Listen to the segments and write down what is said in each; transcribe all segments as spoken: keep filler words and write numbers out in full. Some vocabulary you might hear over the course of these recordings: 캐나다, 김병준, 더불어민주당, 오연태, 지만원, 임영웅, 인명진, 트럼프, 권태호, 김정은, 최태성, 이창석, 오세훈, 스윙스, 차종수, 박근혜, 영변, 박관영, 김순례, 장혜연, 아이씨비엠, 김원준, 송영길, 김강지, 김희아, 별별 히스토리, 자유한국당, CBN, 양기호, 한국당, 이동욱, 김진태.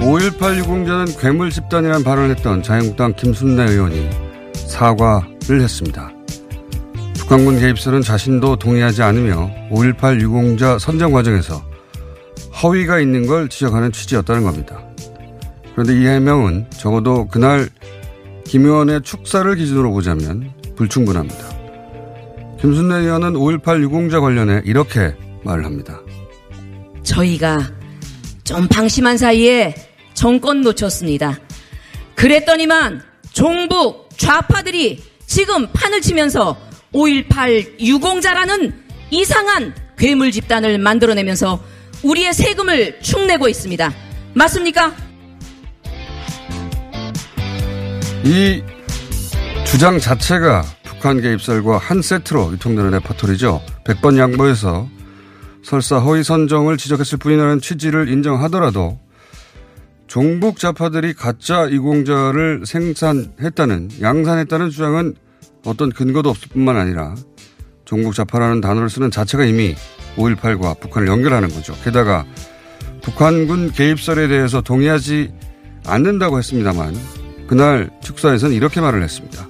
오일팔 유공자는 괴물 집단이라는 발언을 했던 자유한국당 김순례 의원이 사과를 했습니다. 북한군 개입설은 자신도 동의하지 않으며 오일팔 유공자 선정 과정에서 허위가 있는 걸 지적하는 취지였다는 겁니다. 그런데 이 해명은 적어도 그날 김 의원의 축사를 기준으로 보자면 불충분합니다. 김순례 의원은 오일팔 유공자 관련해 이렇게 말을 합니다. 저희가 좀 방심한 사이에 정권 놓쳤습니다. 그랬더니만 종북 좌파들이 지금 판을 치면서 오일팔 유공자라는 이상한 괴물 집단을 만들어내면서 우리의 세금을 축내고 있습니다. 맞습니까? 이 주장 자체가 북한 개입설과 한 세트로 유통되는 레퍼토리죠. 백 번 양보해서 설사 허위 선정을 지적했을 뿐이라는 취지를 인정하더라도 종북 좌파들이 가짜 이공자를 생산했다는, 양산했다는 주장은 어떤 근거도 없을 뿐만 아니라 종북 좌파라는 단어를 쓰는 자체가 이미 오일팔과 북한을 연결하는 거죠. 게다가 북한군 개입설에 대해서 동의하지 않는다고 했습니다만 그날 축사에서는 이렇게 말을 했습니다.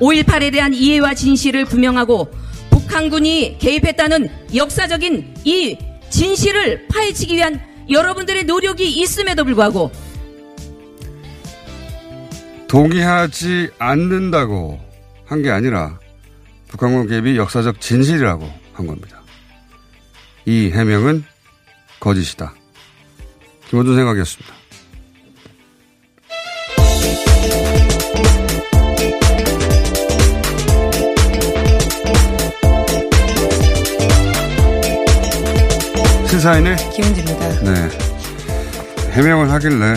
오일팔에 대한 이해와 진실을 분명하고 북한군이 개입했다는 역사적인 이 진실을 파헤치기 위한 여러분들의 노력이 있음에도 불구하고 동의하지 않는다고 한 게 아니라 북한군 개입이 역사적 진실이라고 한 겁니다. 이 해명은 거짓이다. 김원준 생각이었습니다. 시사인의 김은지입니다. 네. 해명을 하길래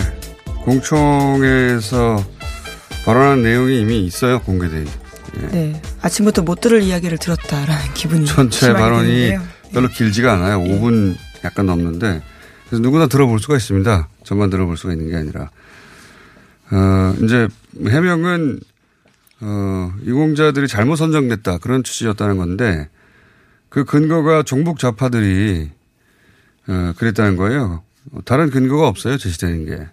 공청회에서 발언한 내용이 이미 있어요, 공개돼. 예. 네. 아침부터 못 들을 이야기를 들었다라는 기분이. 전체 발언이 되는데요. 별로 길지가 않아요. 예. 오 분 약간 넘는데 그래서 누구나 들어볼 수가 있습니다. 저만 들어볼 수가 있는 게 아니라. 어, 이제 해명은 어, 이공자들이 잘못 선정됐다 그런 취지였다는 건데 그 근거가 종북 좌파들이 어, 그랬다는 거예요. 다른 근거가 없어요, 제시되는 게.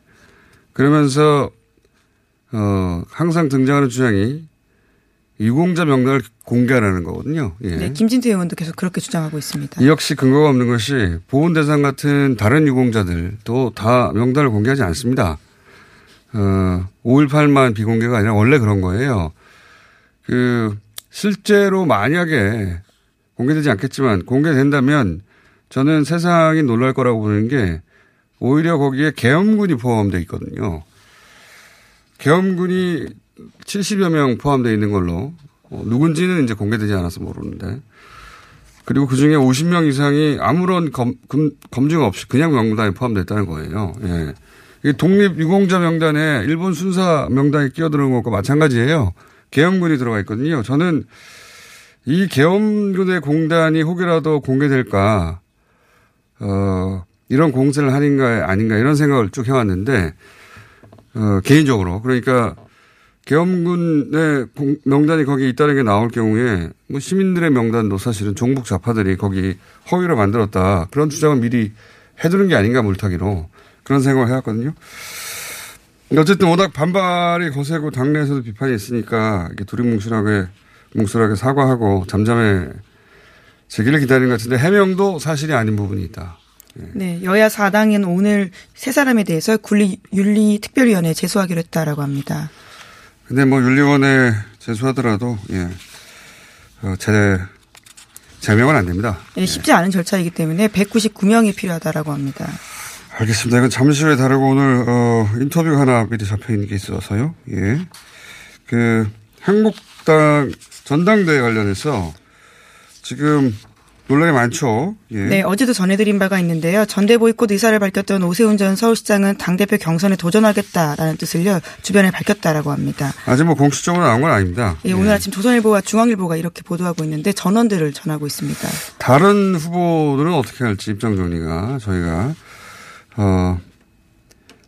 그러면서 어, 항상 등장하는 주장이 유공자 명단을 공개하라는 거거든요. 예. 네, 김진태 의원도 계속 그렇게 주장하고 있습니다. 이 역시 근거가 없는 것이 보훈 대상 같은 다른 유공자들도 다 명단을 공개하지 않습니다. 어, 오일팔만 비공개가 아니라 원래 그런 거예요. 그 실제로 만약에 공개되지 않겠지만 공개된다면 저는 세상이 놀랄 거라고 보는 게 오히려 거기에 계엄군이 포함되어 있거든요. 계엄군이 칠십여 명 포함되어 있는 걸로 누군지는 이제 공개되지 않아서 모르는데 그리고 그중에 오십 명 이상이 아무런 검, 검, 검증 없이 그냥 명단에 포함됐다는 거예요. 예. 이게 독립 유공자 명단에 일본 순사 명단이 끼어드는 것과 마찬가지예요. 계엄군이 들어가 있거든요. 저는 이 계엄군의 공단이 혹여라도 공개될까 어, 이런 공세를 하는가 아닌가 이런 생각을 쭉 해왔는데, 어, 개인적으로. 그러니까, 계엄군의 명단이 거기에 있다는 게 나올 경우에, 뭐, 시민들의 명단도 사실은 종북 좌파들이 거기 허위로 만들었다. 그런 주장은 미리 해두는 게 아닌가 물타기로 그런 생각을 해왔거든요. 어쨌든 워낙 반발이 거세고 당내에서도 비판이 있으니까 이렇게 두리뭉술하게 뭉술하게 사과하고 잠잠해지기를 기다리는 것 같은데 해명도 사실이 아닌 부분이 있다. 네, 여야 사 당은 오늘 세 사람에 대해서 군리, 윤리특별위원회에 제소하기로 했다라고 합니다. 근데 뭐 윤리위원회에 제소하더라도, 예, 어, 제, 제명은 안 됩니다. 예, 쉽지 예. 않은 절차이기 때문에 백구십구 명이 필요하다라고 합니다. 알겠습니다. 이건 잠시 후에 다루고 오늘, 어, 인터뷰 하나 미리 잡혀있는 게 있어서요. 예. 그, 한국당 전당대회 관련해서 지금 논란이 많죠. 예. 네, 어제도 전해드린 바가 있는데요. 전대 보이콧 의사를 밝혔던 오세훈 전 서울시장은 당대표 경선에 도전하겠다라는 뜻을요, 주변에 밝혔다라고 합니다. 아직 뭐 공식적으로 나온 건 아닙니다. 예, 오늘 예. 아침 조선일보와 중앙일보가 이렇게 보도하고 있는데 전원들을 전하고 있습니다. 다른 후보들은 어떻게 할지 입장 정리가 저희가 어,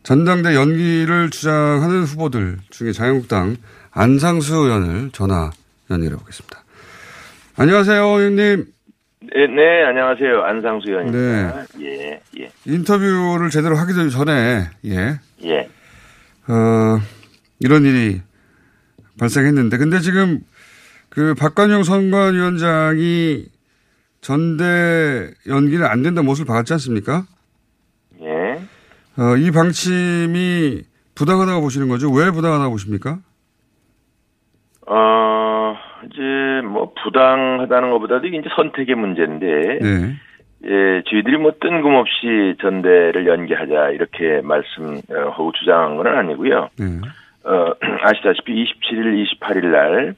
전당대 연기를 주장하는 후보들 중에 자유한국당 안상수 의원을 전화 연결해 보겠습니다. 안녕하세요, 의원님. 네, 네, 안녕하세요. 안상수 의원입니다. 네. 예, 예. 인터뷰를 제대로 하기 전에, 예. 예. 어, 이런 일이 발생했는데, 근데 지금 그 박관영 선관위원장이 전대 연기는 안 된다 못을 박았지 않습니까? 예. 어, 이 방침이 부당하다고 보시는 거죠? 왜 부당하다고 보십니까? 어, 이제 뭐 부당하다는 것보다도 이게 이제 선택의 문제인데, 네. 예, 저희들이 뭐 뜬금없이 전대를 연기하자 이렇게 말씀하고 주장한 건 아니고요. 네. 어, 아시다시피 이십칠일, 이십팔일 날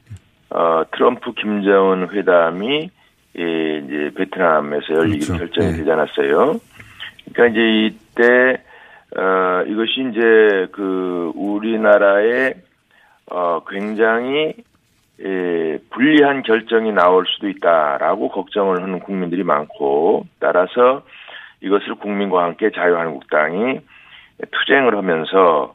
어, 트럼프 김정은 회담이 예, 이제 베트남에서 열리기로 그렇죠. 결정이 네. 되지 않았어요. 그러니까 이제 이때 어, 이것이 이제 그 우리나라의 어, 굉장히 예, 불리한 결정이 나올 수도 있다라고 걱정을 하는 국민들이 많고 따라서 이것을 국민과 함께 자유한국당이 투쟁을 하면서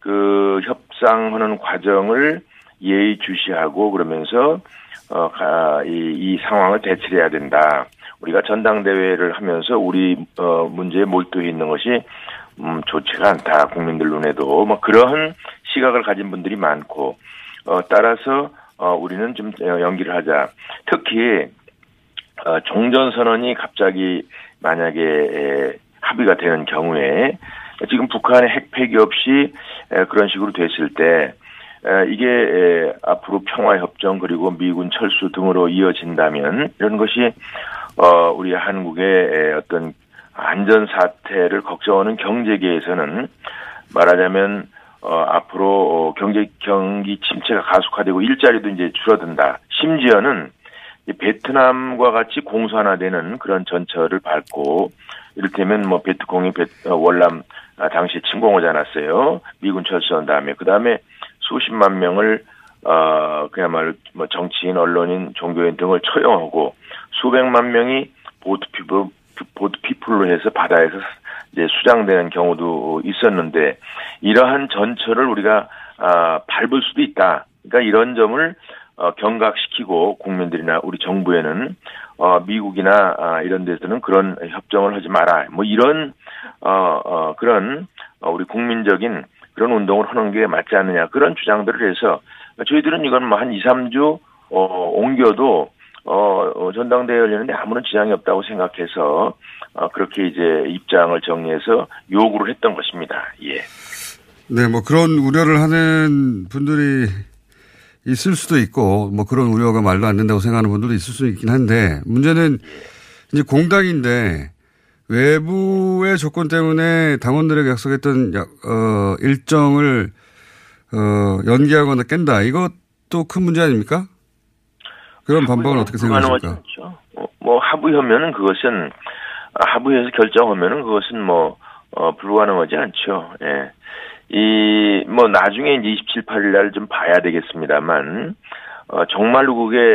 그 협상하는 과정을 예의주시하고 그러면서 어, 이, 이 상황을 대처해야 된다. 우리가 전당대회를 하면서 우리 어, 문제에 몰두해 있는 것이 음, 좋지가 않다. 국민들 눈에도 뭐 그러한 시각을 가진 분들이 많고 어, 따라서 어, 우리는 좀 연기를 하자. 특히, 어, 종전선언이 갑자기 만약에 에, 합의가 되는 경우에 지금 북한의 핵폐기 없이 에, 그런 식으로 됐을 때 에, 이게 에, 앞으로 평화협정 그리고 미군 철수 등으로 이어진다면 이런 것이 어, 우리 한국의 에, 어떤 안전사태를 걱정하는 경제계에서는 말하자면 어, 앞으로, 어, 경제, 경기 침체가 가속화되고 일자리도 이제 줄어든다. 심지어는 베트남과 같이 공산화되는 그런 전철을 밟고, 이를테면 뭐 베트콩이 베트, 어, 월남, 아, 당시에 침공하지 않았어요. 미군 철수한 다음에. 그 다음에 수십만 명을, 어, 그야말로 뭐 정치인, 언론인, 종교인 등을 처형하고, 수백만 명이 보트피부, 보트피플로 해서 바다에서 이제 수장되는 경우도 있었는데 이러한 전철을 우리가 아, 밟을 수도 있다. 그러니까 이런 점을 어, 경각시키고 국민들이나 우리 정부에는 어, 미국이나 아, 이런 데서는 그런 협정을 하지 마라. 뭐 이런 어, 어, 그런 어, 우리 국민적인 그런 운동을 하는 게 맞지 않느냐 그런 주장들을 해서 저희들은 이건 뭐 한 이, 삼 주 어, 옮겨도 어, 전당대회 열리는데 아무런 지장이 없다고 생각해서, 어, 그렇게 이제 입장을 정리해서 요구를 했던 것입니다. 예. 네, 뭐 그런 우려를 하는 분들이 있을 수도 있고, 뭐 그런 우려가 말도 안 된다고 생각하는 분들도 있을 수 있긴 한데, 문제는 이제 공당인데, 외부의 조건 때문에 당원들에게 약속했던, 어, 일정을, 어, 연기하거나 깬다. 이것도 큰 문제 아닙니까? 그런 반박은 어떻게 생각하십니까? 뭐, 뭐 합의하면은 그것은 합의해서 결정하면은 그것은 뭐 어, 불가능하지 않죠. 예, 이 뭐 나중에 이제 이십칠, 팔일 날 좀 봐야 되겠습니다만 어, 정말로 그게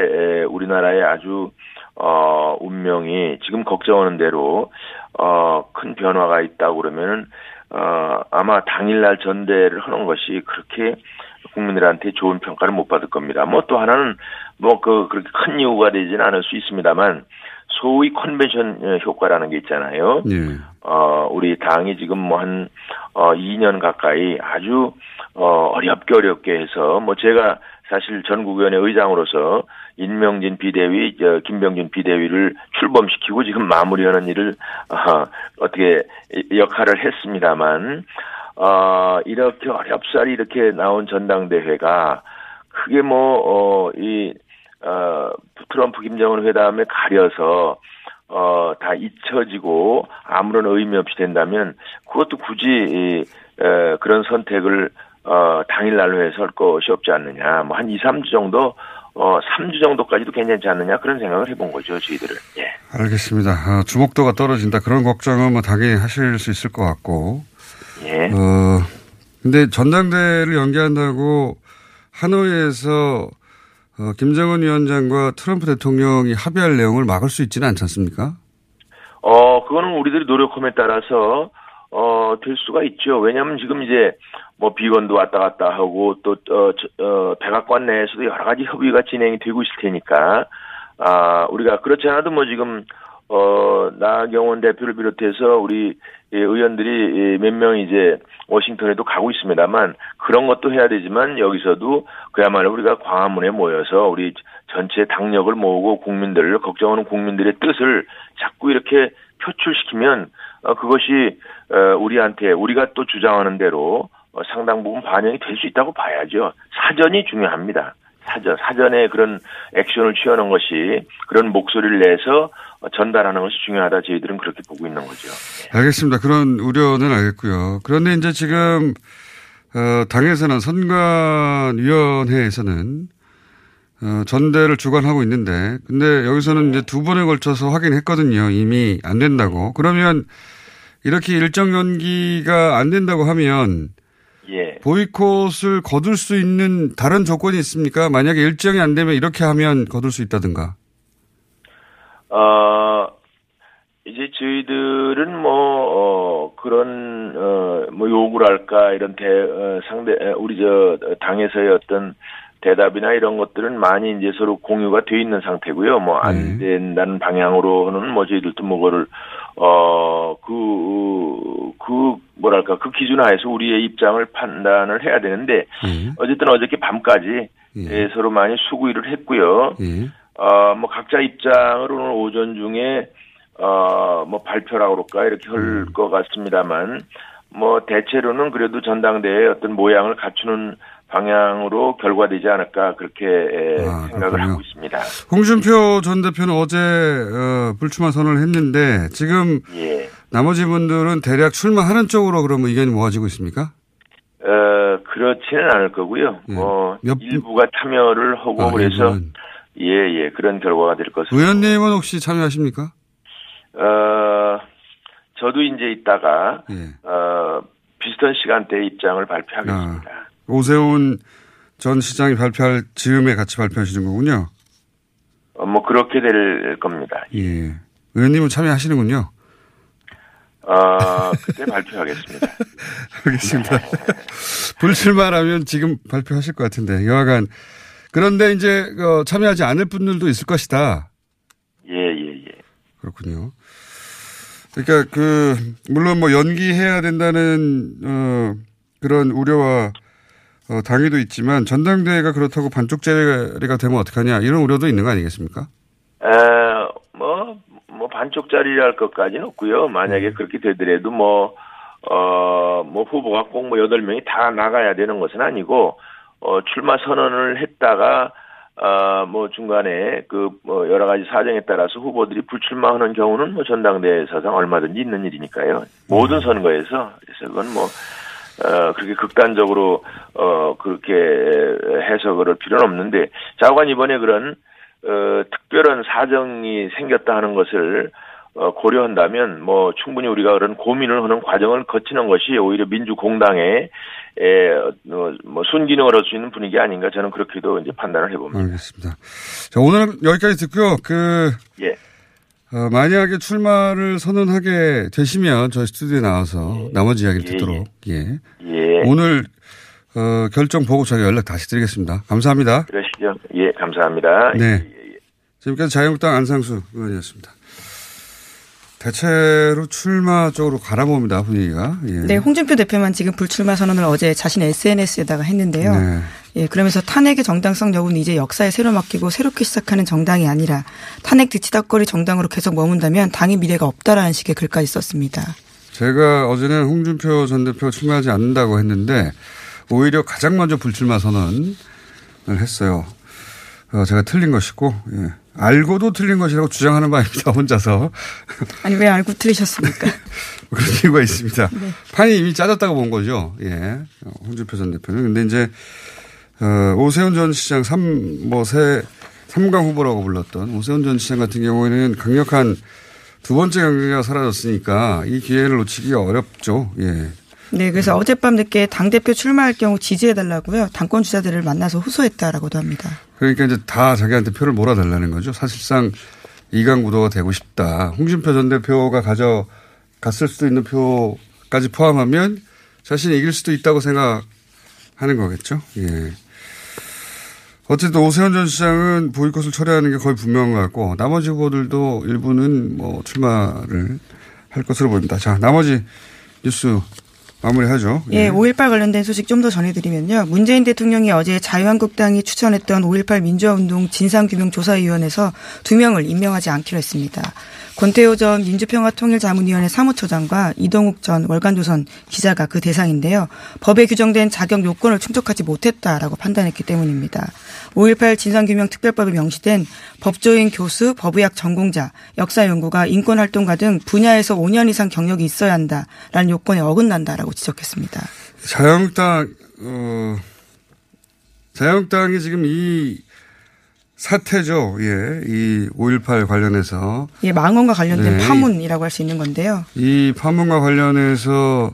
우리나라의 아주 어, 운명이 지금 걱정하는 대로 어, 큰 변화가 있다고 그러면은 어, 아마 당일 날 전대를 하는 것이 그렇게 국민들한테 좋은 평가를 못 받을 겁니다. 뭐 또 하나는 뭐 그 그렇게 큰 이유가 되지는 않을 수 있습니다만 소위 컨벤션 효과라는 게 있잖아요. 네. 어, 우리 당이 지금 뭐 한, 어, 이 년 가까이 아주, 어, 어렵게 어렵게 해서, 뭐 제가 사실 전국위원회 의장으로서 인명진 비대위, 저, 김병준 비대위를 출범시키고 지금 마무리하는 일을, 어, 어떻게 역할을 했습니다만, 어, 이렇게 어렵사리 이렇게 나온 전당대회가 그게 뭐, 어, 이, 어, 트럼프 김정은 회담에 가려서 어, 다 잊혀지고 아무런 의미 없이 된다면 그것도 굳이 이, 에, 그런 선택을 어, 당일날로 해서 할 것이 없지 않느냐. 뭐 한 이, 삼 주 정도 어, 삼 주 정도까지도 괜찮지 않느냐 그런 생각을 해본 거죠, 저희들은. 예. 알겠습니다. 아, 주목도가 떨어진다 그런 걱정은 뭐 당연히 하실 수 있을 것 같고. 예. 어, 근데 전당대회를 연기한다고 하노이에서 어, 김정은 위원장과 트럼프 대통령이 합의할 내용을 막을 수 있지는 않지 않습니까? 어, 그거는 우리들이 노력함에 따라서, 어, 될 수가 있죠. 왜냐면 지금 이제, 뭐, 비건도 왔다 갔다 하고, 또, 어, 저, 어, 백악관 내에서도 여러 가지 협의가 진행이 되고 있을 테니까, 아, 우리가 그렇지 않아도 뭐 지금, 어, 나경원 대표를 비롯해서 우리 의원들이 몇 명 이제 워싱턴에도 가고 있습니다만 그런 것도 해야 되지만 여기서도 그야말로 우리가 광화문에 모여서 우리 전체 당력을 모으고 국민들을 걱정하는 국민들의 뜻을 자꾸 이렇게 표출시키면 그것이 우리한테 우리가 또 주장하는 대로 상당 부분 반영이 될 수 있다고 봐야죠. 사전이 중요합니다. 사전, 사전에 그런 액션을 취하는 것이 그런 목소리를 내서 전달하는 것이 중요하다. 저희들은 그렇게 보고 있는 거죠. 네. 알겠습니다. 그런 우려는 알겠고요. 그런데 이제 지금 어, 당에서는 선관위원회에서는 어, 전대를 주관하고 있는데 근데 여기서는 네. 이제 두 번에 걸쳐서 확인했거든요. 이미 안 된다고. 그러면 이렇게 일정 연기가 안 된다고 하면 예. 보이콧을 거둘 수 있는 다른 조건이 있습니까? 만약에 일정이 안 되면 이렇게 하면 거둘 수 있다든가. 어, 이제 저희들은 뭐, 어, 그런, 어, 뭐 요구랄까, 이런 대, 어, 상대, 우리 저, 당에서의 어떤 대답이나 이런 것들은 많이 이제 서로 공유가 돼 있는 상태고요. 뭐, 안 된다는 방향으로는 뭐 저희들도 뭐, 그거를, 어, 그, 그, 뭐랄까, 그 기준하에서 우리의 입장을 판단을 해야 되는데, 예. 어쨌든 어저께 밤까지 예. 서로 많이 수구일을 했고요. 예. 어, 뭐, 각자 입장을 오늘 오전 중에, 어, 뭐, 발표라고 그럴까, 이렇게 할 것 같습니다만, 뭐, 대체로는 그래도 전당대회의 어떤 모양을 갖추는 방향으로 결과되지 않을까, 그렇게 아, 생각을 그렇군요. 하고 있습니다. 홍준표 전 대표는 어제, 어, 불출마 선언을 했는데, 지금, 예. 나머지 분들은 대략 출마하는 쪽으로 그러면 의견이 모아지고 있습니까? 어, 그렇지는 않을 거고요. 예. 뭐, 몇... 일부가 참여를 하고, 아, 그래서, 일부는. 예, 예, 그런 결과가 될 것으로. 의원님은 혹시 참여하십니까? 어, 저도 이제 이따가, 예. 어, 비슷한 시간대에 입장을 발표하겠습니다. 아, 오세훈 전 시장이 발표할 즈음에 같이 발표하시는 거군요? 어, 뭐, 그렇게 될 겁니다. 예. 의원님은 참여하시는군요? 어, 그때 발표하겠습니다. 알겠습니다. 불출마라면 지금 발표하실 것 같은데, 여하간, 그런데 이제 참여하지 않을 분들도 있을 것이다. 예, 예, 예. 그렇군요. 그러니까 그 물론 뭐 연기해야 된다는 어 그런 우려와 어 당위도 있지만 전당대회가 그렇다고 반쪽짜리가 되면 어떡하냐 이런 우려도 있는 거 아니겠습니까? 에뭐뭐 뭐 반쪽짜리랄 것까지는 없고요. 만약에 음. 그렇게 되더라도 뭐 어, 뭐 후보가 꼭 뭐 여덟 명이 다 나가야 되는 것은 아니고. 어, 출마 선언을 했다가, 어, 뭐 중간에 그, 뭐 여러 가지 사정에 따라서 후보들이 불출마하는 경우는 뭐 전당대회 사상 얼마든지 있는 일이니까요. 모든 선거에서. 그래서 그건 뭐, 어, 그렇게 극단적으로, 어, 그렇게 해석을 할 필요는 없는데, 좌우간 이번에 그런, 어, 특별한 사정이 생겼다 하는 것을 어, 고려한다면, 뭐, 충분히 우리가 그런 고민을 하는 과정을 거치는 것이 오히려 민주공당의, 에, 어, 뭐, 순기능을 할 수 있는 분위기 아닌가 저는 그렇게도 이제 판단을 해봅니다. 알겠습니다. 자, 오늘은 여기까지 듣고요. 그, 예. 어, 만약에 출마를 선언하게 되시면 저희 스튜디오에 나와서 예. 나머지 이야기를 예. 듣도록, 예. 예. 오늘, 어, 결정 보고 저희가 연락 다시 드리겠습니다. 감사합니다. 그러시죠. 예, 감사합니다. 네. 예, 예. 지금까지 자유한국당 안상수 의원이었습니다. 대체로 출마 쪽으로 가라봅니다, 분위기가. 예. 네, 홍준표 대표만 지금 불출마 선언을 어제 자신의 에스엔에스에다가 했는데요. 네. 예, 그러면서 탄핵의 정당성 여부는 이제 역사에 새로 맡기고 새롭게 시작하는 정당이 아니라 탄핵 뒤치다거리 정당으로 계속 머문다면 당의 미래가 없다라는 식의 글까지 썼습니다. 제가 어제는 홍준표 전 대표 출마하지 않는다고 했는데 오히려 가장 먼저 불출마 선언을 했어요. 제가 틀린 것이고, 예. 알고도 틀린 것이라고 주장하는 바입니다, 혼자서. 아니, 왜 알고 틀리셨습니까? 그런 이유가 있습니다. 네. 판이 이미 짜졌다고 본 거죠. 예. 홍준표 전 대표는. 근데 이제, 어, 오세훈 전 시장 삼, 뭐, 새, 삼강 후보라고 불렀던 오세훈 전 시장 같은 경우에는 강력한 두 번째 경기가 사라졌으니까 이 기회를 놓치기가 어렵죠. 예. 네, 그래서 어젯밤 늦게 당대표 출마할 경우 지지해달라고요. 당권 주자들을 만나서 호소했다라고도 합니다. 그러니까 이제 다 자기한테 표를 몰아달라는 거죠. 사실상 이강 구도가 되고 싶다. 홍준표 전 대표가 가져갔을 수도 있는 표까지 포함하면 자신이 이길 수도 있다고 생각하는 거겠죠. 예. 어쨌든 오세훈 전 시장은 보이콧을 철회하는 게 거의 분명한 것 같고 나머지 후보들도 일부는 뭐 출마를 할 것으로 보입니다. 자, 나머지 뉴스. 마무리하죠. 예, 예, 오일팔 관련된 소식 좀 더 전해드리면요. 문재인 대통령이 어제 자유한국당이 추천했던 오일팔 민주화운동 진상규명조사위원회에서 두 명을 임명하지 않기로 했습니다. 권태호 전 민주평화통일자문위원회 사무처장과 이동욱 전 월간조선 기자가 그 대상인데요. 법에 규정된 자격 요건을 충족하지 못했다라고 판단했기 때문입니다. 오일팔 진상규명특별법에 명시된 법조인, 교수, 법의학 전공자, 역사연구가, 인권활동가 등 분야에서 오 년 이상 경력이 있어야 한다라는 요건에 어긋난다라고 지적했습니다. 자유한국당, 어, 자유한국당이 지금 이 사태죠. 예. 이 오일팔 관련해서. 예, 망언과 관련된 네. 파문이라고 할 수 있는 건데요. 이 파문과 관련해서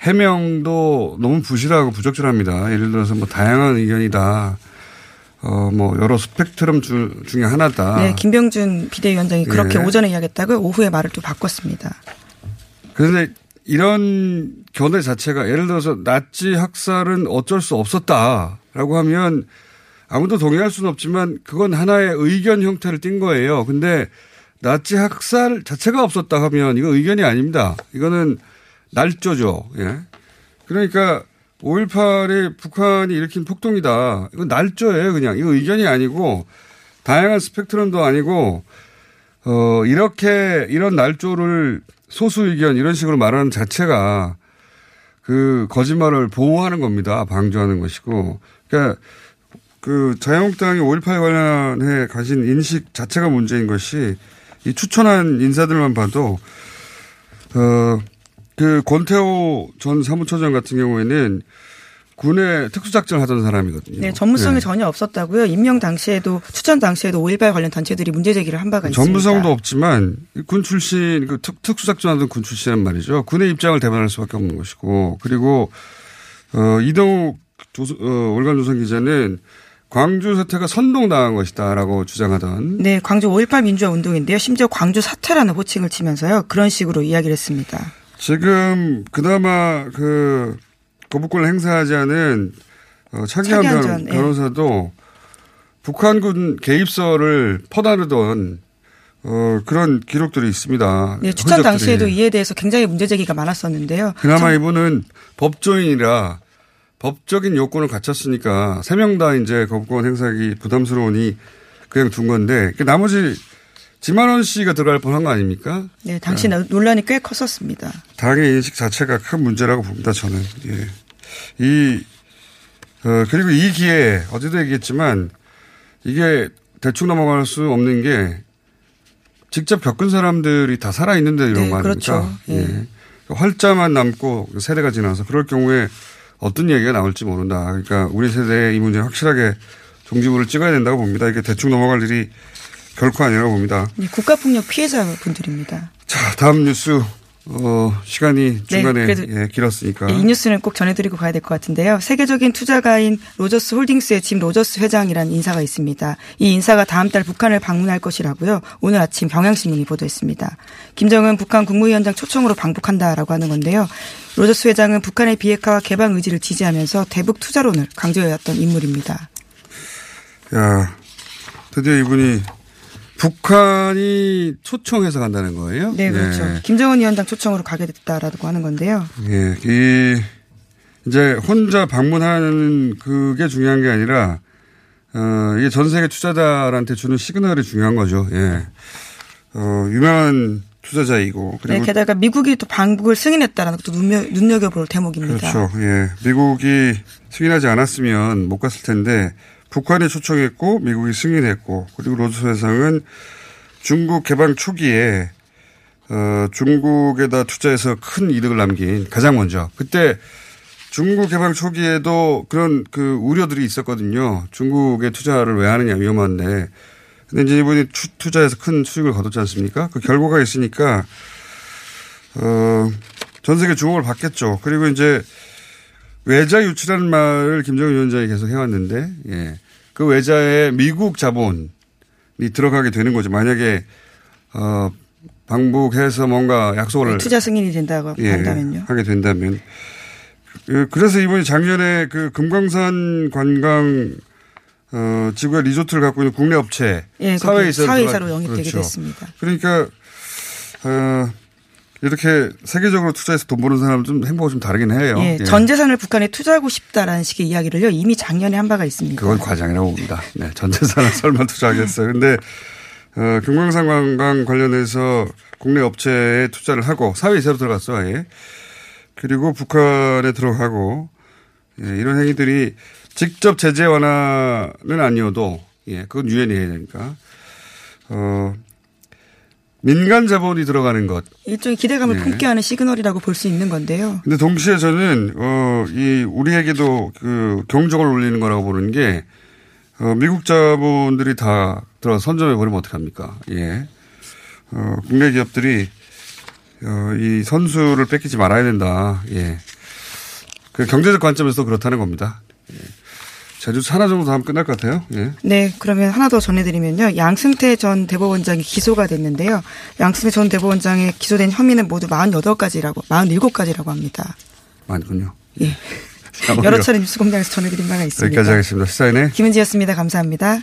해명도 너무 부실하고 부적절합니다. 예를 들어서 뭐 다양한 의견이다. 어, 뭐 여러 스펙트럼 주, 중에 하나다. 네, 김병준 비대위원장이 그렇게 예. 오전에 이야기했다고 오후에 말을 또 바꿨습니다. 그런데 이런 견해 자체가 예를 들어서 나치 학살은 어쩔 수 없었다라고 하면 아무도 동의할 수는 없지만 그건 하나의 의견 형태를 띈 거예요. 근데 나치 학살 자체가 없었다 하면 이건 의견이 아닙니다. 이거는 날조죠. 예. 그러니까 오일팔이 북한이 일으킨 폭동이다. 이건 날조예요. 그냥. 이거 의견이 아니고 다양한 스펙트럼도 아니고 어 이렇게 이런 날조를 소수 의견 이런 식으로 말하는 자체가 그 거짓말을 보호하는 겁니다. 방조하는 것이고. 그러니까 그 자유한국당이 오일팔 관련해 가진 인식 자체가 문제인 것이 이 추천한 인사들만 봐도 어, 그 권태호 전 사무처장 같은 경우에는 군에 특수작전을 하던 사람이거든요. 네, 전문성이 네. 전혀 없었다고요. 임명 당시에도 추천 당시에도 오일팔 관련 단체들이 문제 제기를 한 바가 있습니다. 전문성도 없지만 군 출신 그 특, 특수작전하던 군 출신은 말이죠. 군의 입장을 대변할 수밖에 없는 것이고 그리고 어, 이동욱 어, 월간조선 기자는 광주 사태가 선동당한 것이다라고 주장하던. 네. 광주 오일팔 민주화 운동인데요. 심지어 광주 사태라는 호칭을 치면서요. 그런 식으로 이야기를 했습니다. 지금 그나마 그 거부권을 행사하지 않은 차기한, 차기한 변, 전, 변호사도 예. 북한군 개입설을 퍼나르던 어, 그런 기록들이 있습니다. 네. 추천 흔적들이. 당시에도 이에 대해서 굉장히 문제제기가 많았었는데요. 그나마 참. 이분은 법조인이라. 법적인 요건을 갖췄으니까 세 명 다 이제 거부권 행사하기 부담스러우니 그냥 둔 건데 나머지 지만원 씨가 들어갈 뻔한 거 아닙니까? 네. 당시 네. 논란이 꽤 컸었습니다. 당의 인식 자체가 큰 문제라고 봅니다. 저는. 예. 이 어, 그리고 이 기회에 어제도 얘기했지만 이게 대충 넘어갈 수 없는 게 직접 겪은 사람들이 다 살아있는데 이런 네, 거 아닙니까? 그렇죠. 예. 예. 활자만 남고 세대가 지나서 그럴 경우에 어떤 얘기가 나올지 모른다. 그러니까 우리 세대의 이 문제는 확실하게 종지부를 찍어야 된다고 봅니다. 이게 대충 넘어갈 일이 결코 아니라고 봅니다. 네, 국가폭력 피해자분들입니다. 자, 다음 뉴스 어, 시간이 중간에 네, 예, 길었으니까. 이 뉴스는 꼭 전해드리고 가야 될 것 같은데요. 세계적인 투자가인 로저스 홀딩스의 짐 로저스 회장이라는 인사가 있습니다. 이 인사가 다음 달 북한을 방문할 것이라고요. 오늘 아침 경향신문이 보도했습니다. 김정은 북한 국무위원장 초청으로 방북한다라고 하는 건데요. 로저스 회장은 북한의 비핵화와 개방 의지를 지지하면서 대북 투자론을 강조해왔던 인물입니다. 야, 드디어 이분이 북한이 초청해서 간다는 거예요? 네, 그렇죠. 네. 김정은 위원장 초청으로 가게 됐다라고 하는 건데요. 예, 이 이제 혼자 방문하는 그게 중요한 게 아니라 어, 이게 전 세계 투자자들한테 주는 시그널이 중요한 거죠. 예, 어, 유명한 투자자이고. 그리고 네, 게다가 미국이 또 방북을 승인했다라는 것도 눈여, 눈여겨볼 대목입니다. 그렇죠. 예, 미국이 승인하지 않았으면 못 갔을 텐데. 북한이 초청했고 미국이 승인했고 그리고 로즈 회상은 중국 개방 초기에 어, 중국에다 투자해서 큰 이득을 남긴 가장 먼저. 그때 중국 개방 초기에도 그런 그 우려들이 있었거든요. 중국에 투자를 왜 하느냐 위험한데. 근데 이제 이분이 투, 투자해서 큰 수익을 거뒀지 않습니까? 그 결과가 있으니까 어, 전 세계 주목을 받겠죠. 그리고 이제 외자 유치라는 말을 김정은 위원장이 계속 해왔는데, 예. 그 외자에 미국 자본이 들어가게 되는 거죠. 만약에, 어, 방북해서 뭔가 약속을. 투자 승인이 된다고 예, 한다면요. 하게 된다면. 그래서 이번에 작년에 그 금강산 관광, 어, 지구의 리조트를 갖고 있는 국내 업체. 예, 사회이사로, 사회이사로 영입되게 그렇죠. 됐습니다. 그러니까, 어, 이렇게 세계적으로 투자해서 돈 버는 사람은 좀 행보가 좀 다르긴 해요. 예, 예. 전 재산을 북한에 투자하고 싶다라는 식의 이야기를요. 이미 작년에 한 바가 있습니다. 그건 과장이라고 봅니다. 네, 전 재산을 설마 투자하겠어요. 그런데 어, 금강산 관광 관련해서 국내 업체에 투자를 하고 사회이사로 들어갔어 아예. 그리고 북한에 들어가고 예, 이런 행위들이 직접 제재 완화는 아니어도 예, 그건 유엔이 해야 되니까. 어. 민간 자본이 들어가는 것. 일종의 기대감을 예. 품게 하는 시그널이라고 볼 수 있는 건데요. 근데 동시에 저는, 어, 이, 우리에게도 그 경종을 울리는 거라고 보는 게, 어, 미국 자본들이 다 들어가 선점해버리면 어떡합니까? 예. 어, 국내 기업들이, 어, 이 선수를 뺏기지 말아야 된다. 예. 그 경제적 관점에서도 그렇다는 겁니다. 예. 제주도 하나 정도 다음 끝날 것 같아요. 예. 네. 그러면 하나 더 전해드리면요. 양승태 전 대법원장이 기소가 됐는데요. 양승태 전 대법원장의 기소된 혐의는 모두 사십팔 가지라고, 사십칠 가지라고 합니다. 많군요. 예. 여러 차례 뉴스 공장에서 전해드린 바가 있습니다. 여기까지 하겠습니다. 시사인의 김은지였습니다. 감사합니다.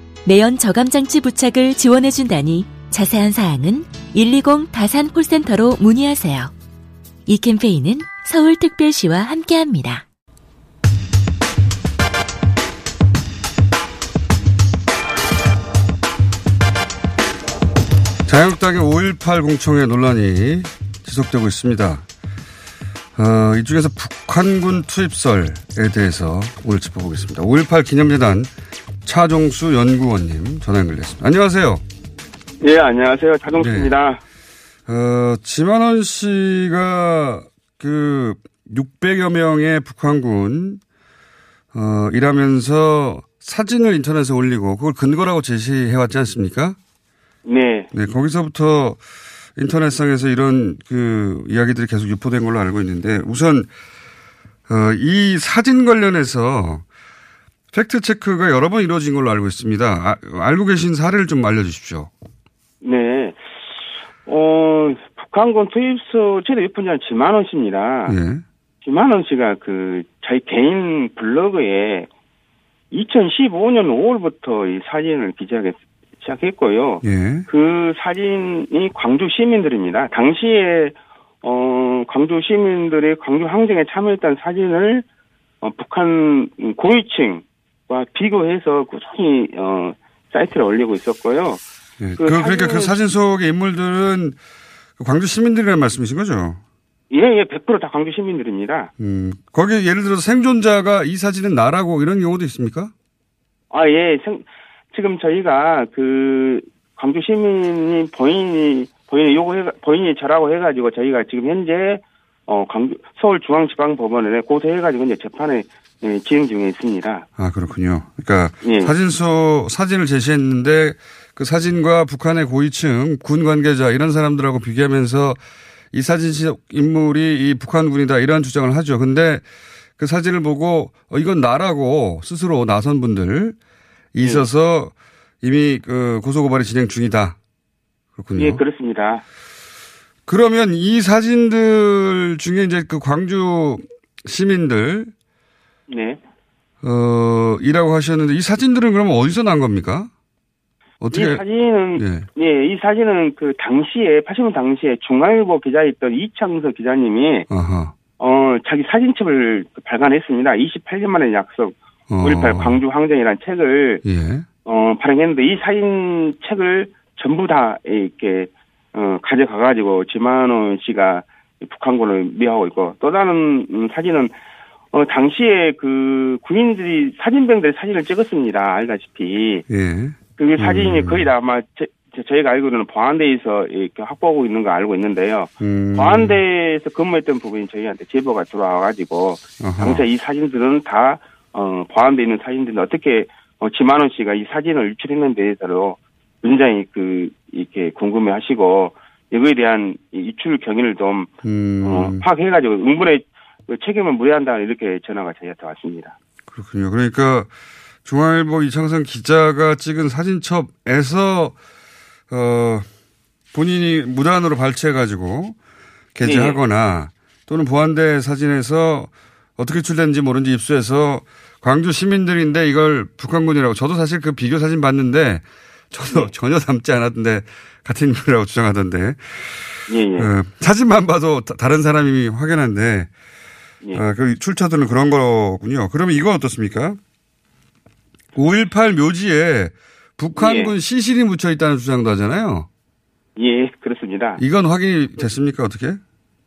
내연 저감장치 부착을 지원해준다니 자세한 사항은 일이공 다산 콜센터로 문의하세요. 이 캠페인은 서울특별시와 함께합니다. 자유한국당의 오일팔 공청회 논란이 지속되고 있습니다. 어, 이 중에서 북한군 투입설에 대해서 오늘 짚어보겠습니다. 오일팔 기념재단 차종수 연구원님 전화 연결됐습니다. 안녕하세요. 예, 안녕하세요. 차종수입니다. 네. 어, 지만원 씨가 그 육백여 명의 북한군 어, 일하면서 사진을 인터넷에 올리고 그걸 근거라고 제시해왔지 않습니까? 네. 네, 거기서부터 인터넷상에서 이런 그 이야기들이 계속 유포된 걸로 알고 있는데 우선 어, 이 사진 관련해서 팩트체크가 여러 번 이루어진 걸로 알고 있습니다. 아, 알고 계신 사례를 좀 알려주십시오. 네. 어, 북한군 투입소 최대 유포자는 지만원 씨입니다. 네. 지만원 씨가 그 자기 개인 블로그에 이천십오년 오월부터 이 사진을 기재하게 시작했고요. 예. 그 사진이 광주 시민들입니다. 당시에 어, 광주 시민들이 광주 항쟁에 참여했던 사진을 어, 북한 고위층과 비교해서 꾸준히 어, 사이트를 올리고 있었고요. 예. 그 그러니까 그 사진 속의 인물들은 광주 시민들이라는 말씀이신 거죠? 예, 예, 백 퍼센트 다 광주 시민들입니다. 음, 거기 예를 들어서 생존자가 이 사진은 나라고 이런 경우도 있습니까? 아, 예, 생, 지금 저희가 그 광주 시민이 본인이 본인이 요구해 본인이 저라고 해가지고 저희가 지금 현재 어 광주 서울중앙지방법원에 고소해가지고 이제 재판에 예, 진행 중에 있습니다. 아, 그렇군요. 그러니까 예. 사진소 사진을 제시했는데 그 사진과 북한의 고위층 군 관계자 이런 사람들하고 비교하면서. 이 사진 속 인물이 이 북한군이다 이런 주장을 하죠. 그런데 그 사진을 보고 어, 이건 나라고 스스로 나선 분들 있어서 네. 이미 그 고소고발이 진행 중이다. 그렇군요. 예, 그렇습니다. 그러면 이 사진들 중에 이제 그 광주 시민들, 네, 어, 이라고 하셨는데 이 사진들은 그러면 어디서 난 겁니까? 어떻게? 이 사진은 예. 예, 이 사진은 그 당시에 팔십년 당시에 중앙일보 기자였던 이창석 기자님이 아하. 어 자기 사진첩을 발간했습니다. 이십팔년 만의 약속 오일팔 어. 광주 항쟁이라는 책을 예. 어 발행했는데 이 사진 책을 전부 다 이렇게 어, 가져가가지고 지만원 씨가 북한군을 미워하고 있고 또 다른 음, 사진은 어 당시에 그 군인들이 사진병들이 사진을 찍었습니다. 알다시피. 예. 그 사진이 음. 거의 다 아마 제, 저희가 알고는 보안대에서 이렇게 확보하고 있는 거 알고 있는데요. 음. 보안대에서 근무했던 부분이 저희한테 제보가 들어와가지고 아하. 당시에 이 사진들은 다 어, 보안대에 있는 사진들인데 어떻게 어, 지만원 씨가 이 사진을 유출했는 데에 대해서 굉장히 그 이렇게 궁금해하시고 이거에 대한 유출 경위를 좀 음. 어, 파악해가지고 응분의 책임을 무리한다 이렇게 전화가 저희한테 왔습니다. 그렇군요. 그러니까. 중앙일보 이창선 기자가 찍은 사진첩에서 어, 본인이 무단으로 발췌해가지고 게재하거나 네. 또는 보안대 사진에서 어떻게 유출됐는지 모른지 입수해서 광주 시민들인데 이걸 북한군이라고 저도 사실 그 비교 사진 봤는데 저도 네. 전혀 닮지 않았는데 같은 인물이라고 주장하던데 네, 네. 어, 사진만 봐도 다, 다른 사람이 확연한데 네. 어, 그 출처들은 그런 거군요. 그러면 이거 어떻습니까? 오일팔 묘지에 북한군 예. 시신이 묻혀 있다는 주장도 하잖아요. 예, 그렇습니다. 이건 확인이 됐습니까? 어떻게?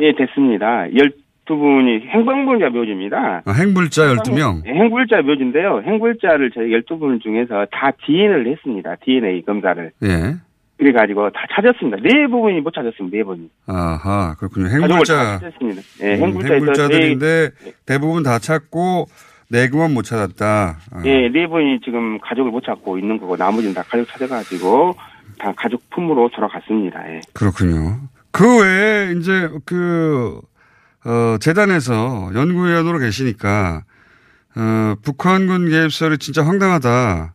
예, 됐습니다. 열두 분이 행불자 묘지입니다. 아, 행불자 열두 명? 행불자 묘지인데요. 행불자를 저희 열두 분 중에서 다 디엔에이를 했습니다. 디엔에이 검사를. 예. 그래가지고 다 찾았습니다. 네 부분이 못 찾았습니다. 네 분이. 아하, 그렇군요. 행불자. 찾았습니다. 예, 행불자 음, 행불자들인데 네. 대부분 다 찾고 네 그만 못 찾았다. 아. 예, 네 분이 지금 가족을 못 찾고 있는 거고 나머지는 다 가족 찾아가지고 다 가족 품으로 돌아갔습니다. 예. 그렇군요. 그 외에 이제 그 어, 재단에서 연구위원으로 계시니까 어, 북한군 개입설이 진짜 황당하다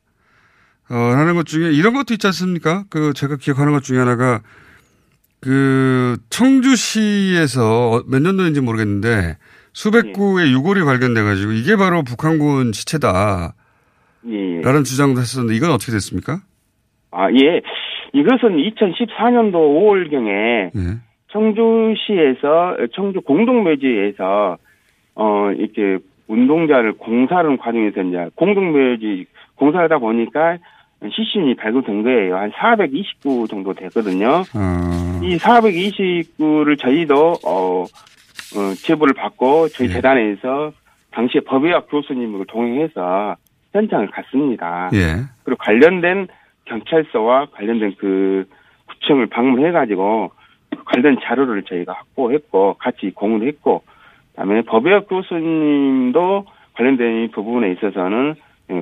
어, 하는 것 중에 이런 것도 있지 않습니까? 그 제가 기억하는 것 중에 하나가 그 청주시에서 몇 년도인지 모르겠는데. 수백 구의 유골이 발견돼가지고 이게 바로 북한군 시체다. 예. 라는 주장도 했었는데 이건 어떻게 됐습니까? 아, 예. 이것은 이천십사년도 오월경에 예. 청주시에서, 청주 공동묘지에서, 어, 이렇게 운동자를 공사하는 과정에서 이제 공동묘지 공사하다 보니까 시신이 발굴된 거예요. 한 사백이십구 정도 되거든요. 어. 이 사백이십구를 저희도, 어, 어, 제보를 받고 저희 예. 재단에서 당시에 법의학 교수님을 동행해서 현장을 갔습니다. 예. 그리고 관련된 경찰서와 관련된 그 구청을 방문해가지고 관련 자료를 저희가 확보했고 같이 공유했고, 그다음에 법의학 교수님도 관련된 부분에 있어서는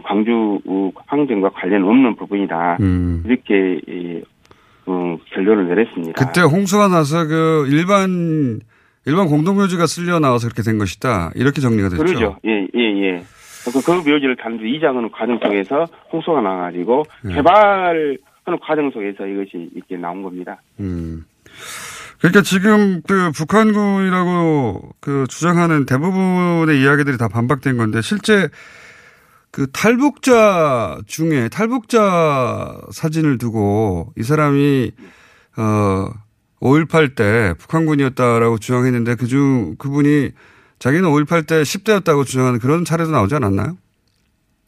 광주 항쟁과 관련 없는 부분이다. 음. 이렇게 어, 결론을 내렸습니다. 그때 홍수가 나서 그 일반 일반 공동묘지가 쓸려 나와서 그렇게 된 것이다. 이렇게 정리가 됐죠. 그렇죠. 예, 예, 예. 그, 그 묘지를 단지 이장하는 과정 속에서 홍수가 나가지고 예. 개발하는 과정 속에서 이것이 이렇게 나온 겁니다. 음. 그러니까 지금 그 북한군이라고 그 주장하는 대부분의 이야기들이 다 반박된 건데, 실제 그 탈북자 중에 탈북자 사진을 두고 이 사람이 어 오일팔 때 북한군이었다라고 주장했는데 그중 그분이 자기는 오일팔 때 십 대였다고 주장하는 그런 사례도 나오지 않았나요?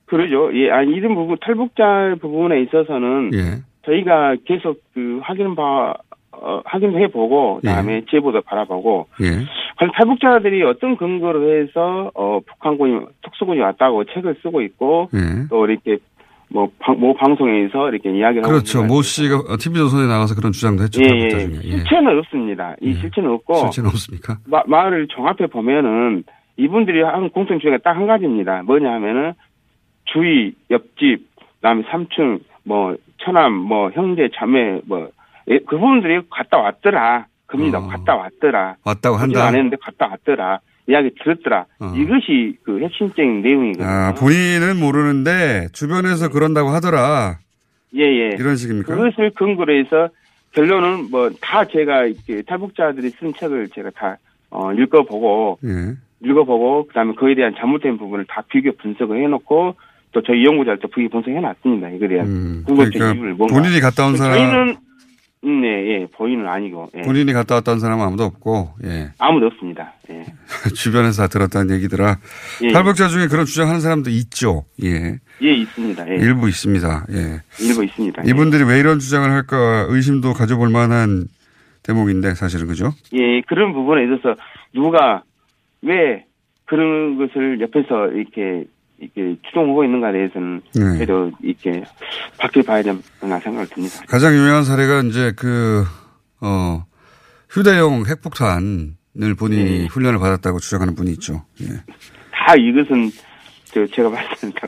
그러죠. 예, 아니 이런 부분 탈북자 부분에 있어서는 예. 저희가 계속 그 확인 봐. 어, 확인해 보고 그다음에 예. 제보도 바라보고 예. 탈북자들이 어떤 근거로 해서 어, 북한군이 특수군이 왔다고 책을 쓰고 있고 예. 또 이렇게 뭐 모 방송에서 이렇게 이야기를 그렇죠. 하고 그렇죠. 모 씨가 티비조선에 나가서 그런 주장도 했죠. 예. 예. 실체는 없습니다. 이 예. 실체는 없고 실체는 없습니까? 마, 마을을 종합해 보면은 이분들이 한 공통점이 딱 한 가지입니다. 뭐냐 하면은 주위 옆집 그다음에 삼촌 뭐 처남 뭐 형제 자매 뭐 예, 그 부분들이 갔다 왔더라. 금리도 어. 갔다 왔더라. 왔다고 한다. 안 했는데 갔다 왔더라. 이야기 들었더라. 어. 이것이 그 핵심적인 내용이거든요. 아, 본인은 모르는데 주변에서 그런다고 하더라. 예, 예. 이런 식입니까? 그것을 근거로 해서 결론은 뭐 다 제가 이렇게 탈북자들이 쓴 책을 제가 다 어, 읽어보고, 예. 읽어보고, 그 다음에 그에 대한 잘못된 부분을 다 비교 분석을 해놓고, 또 저희 연구자들도 비교 분석해놨습니다. 이거에 대한 음, 근거적 그러니까 이유를 뭔가. 본인이 갔다 온 사람. 네, 예, 본인은 아니고. 예. 본인이 갔다 왔다는 사람은 아무도 없고, 예. 아무도 없습니다, 예. 주변에서 다 들었다는 얘기더라. 예. 탈북자 중에 그런 주장하는 사람도 있죠, 예. 예, 있습니다, 예. 일부 있습니다, 예. 일부 있습니다. 예. 이분들이 왜 이런 주장을 할까 의심도 가져볼 만한 대목인데, 사실은 그죠? 예, 그런 부분에 있어서 누가 왜 그런 것을 옆에서 이렇게 이게 추종하고 있는가에 대해서는 그래도 네. 이렇게 밖에 봐야 된다는 생각을 듭니다. 가장 유명한 사례가 이제 그 어, 휴대용 핵폭탄을 본인이 네. 훈련을 받았다고 주장하는 분이 있죠. 예. 다 이것은 저 제가 봤을 때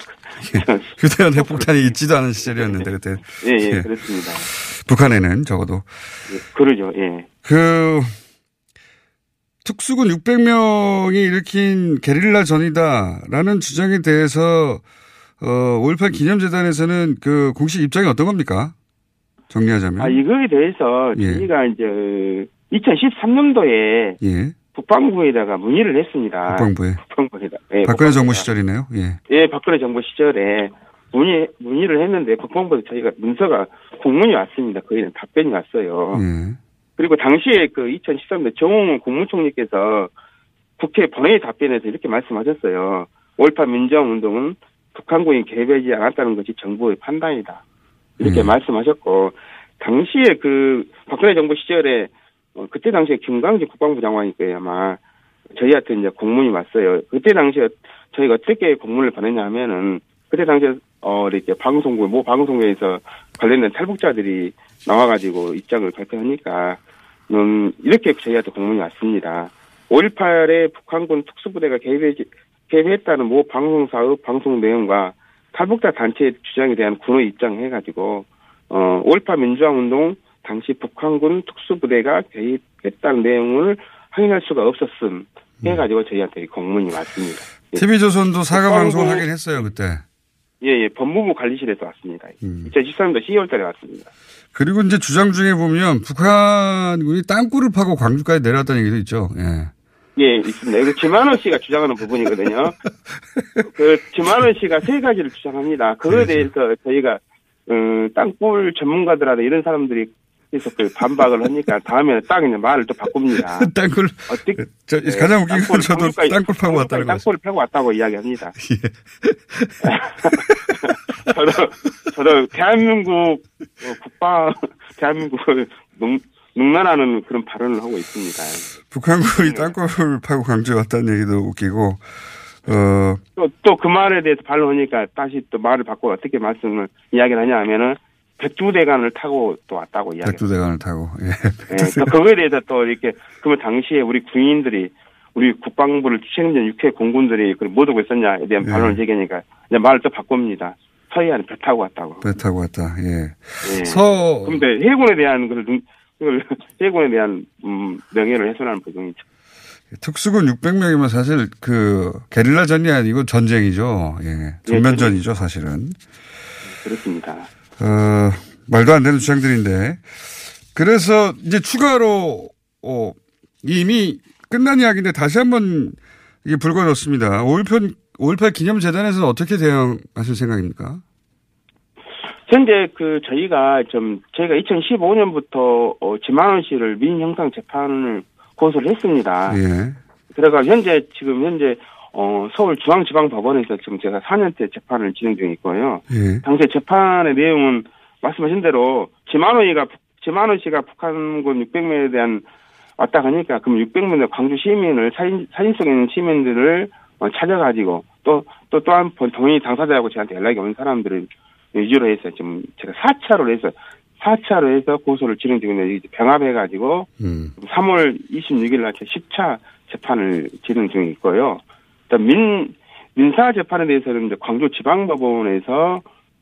예. 휴대용 핵폭탄이 있지도 않은 시절이었는데 그때. 예, 예, 예. 그렇습니다. 북한에는 적어도 예, 그러죠. 예. 그 특수군 육백 명이 일으킨 게릴라 전이다라는 주장에 대해서 어, 오일팔 기념재단에서는 그 공식 입장이 어떤 겁니까? 정리하자면. 아, 이거에 대해서 저희가 예. 이제 이천십삼 년도에 예. 국방부에다가 문의를 했습니다. 국방부에. 국방부에다. 네, 박근혜 국방부에다. 정부 시절이네요. 예. 예, 박근혜 정부 시절에 문의 문의를 했는데 국방부에서 저희가 문서가 공문이 왔습니다. 거기에 답변이 왔어요. 예. 그리고 당시에 그 이천십삼 년에 정홍은 국무총리께서 국회 본회의 답변에서 이렇게 말씀하셨어요. 오일팔 민주화운동은 북한군이 개입하지 않았다는 것이 정부의 판단이다. 이렇게 음. 말씀하셨고, 당시에 그 박근혜 정부 시절에 어, 그때 당시에 김강지 국방부 장관이 아마 저희한테 이제 공문이 왔어요. 그때 당시에 저희가 어떻게 공문을 보냈냐 하면은 그때 당시에 어, 이렇게 방송국, 모 방송국에서 관련된 탈북자들이 나와가지고 입장을 발표하니까 음, 이렇게 저희한테 공문이 왔습니다. 오일팔에 북한군 특수부대가 개입했, 개입했다는 모 방송사의 방송 내용과 탈북자 단체의 주장에 대한 군의 입장을 해가지고 어, 오일팔 민주화운동 당시 북한군 특수부대가 개입했다는 내용을 확인할 수가 없었음 해가지고 저희한테 공문이 왔습니다. 티비조선도 사과방송을 하긴 했어요 그때. 예, 예, 법무부 관리실에서 왔습니다. 음. 이천십삼 년도 시월달에 왔습니다. 그리고 이제 주장 중에 보면 북한군이 땅굴을 파고 광주까지 내려왔다는 얘기도 있죠. 예, 예, 있습니다. 이거 지만원 씨가 주장하는 부분이거든요. 그 지만원 씨가 세 가지를 주장합니다. 그거에 대해서 저희가 음, 땅굴 전문가들하고 이런 사람들이 계속 그 반박을 하니까 다음에는 딱 이제 말을 또 바꿉니다. 땅굴 어떻게 저 가장 웃긴 건 저도 땅굴 파고 왔다는 거. 땅굴을 파고 왔다고 이야기합니다. 예. 저도 저도 대한민국 국방 대한민국을 농 농란하는 그런 발언을 하고 있습니다. 북한군이 땅굴을 파고 광주에 왔다는 얘기도 웃기고 어. 또, 또 그 말에 대해서 반론하니까 다시 또 말을 바꿔 어떻게 말씀을 이야기를 하냐 하면은 백두대간을 타고 또 왔다고 이야기. 백두대간을 타고. 예. 백두대간. 예, 그거에 대해서 또 이렇게 그러면 당시에 우리 군인들이 우리 국방부를 책임진 육해 공군들이 그걸 못 오고 있었냐에 대한 반론을 예. 얘기하니까 이제 말을 또 바꿉니다. 서해안에 배 타고 왔다고. 배 타고 왔다. 예. 예. 서. 근데 해군에 대한 그걸 해군에 대한 음, 명예를 훼손하는 부분이죠. 특수군 육백 명이면 사실 그 게릴라전이 아니고 전쟁이죠. 예. 전면전이죠, 사실은. 그렇습니다. 어, 말도 안 되는 주장들인데. 그래서 이제 추가로, 어, 이미 끝난 이야기인데 다시 한번 이게 불거졌습니다. 오일팔, 오일팔 기념재단에서는 어떻게 대응하실 생각입니까? 현재 그 저희가 좀, 저희가 이천십오 년부터 어, 지만원 씨를 민인 형상 재판을 고소를 했습니다. 예. 그래서 현재, 지금 현재, 어, 서울중앙지방법원에서 지금 제가 사 년째 재판을 진행 중에 있고요. 예. 당시 재판의 내용은 말씀하신 대로 지만원이가, 지만원 씨가 북한군 육백 명에 대한 왔다 가니까 그럼 육백 명의 광주 시민을 사진, 사진성 있는 시민들을 찾아가지고 또, 또, 또 한 번 동의 당사자하고 저한테 연락이 온 사람들을 위주로 해서 지금 제가 사 차로 해서 사 차로 해서 고소를 진행 중인데 병합해가지고 음. 삼월 이십육일 날 십 차 재판을 진행 중에 있고요. 민, 민사 재판에 대해서는 이제 광주지방법원에서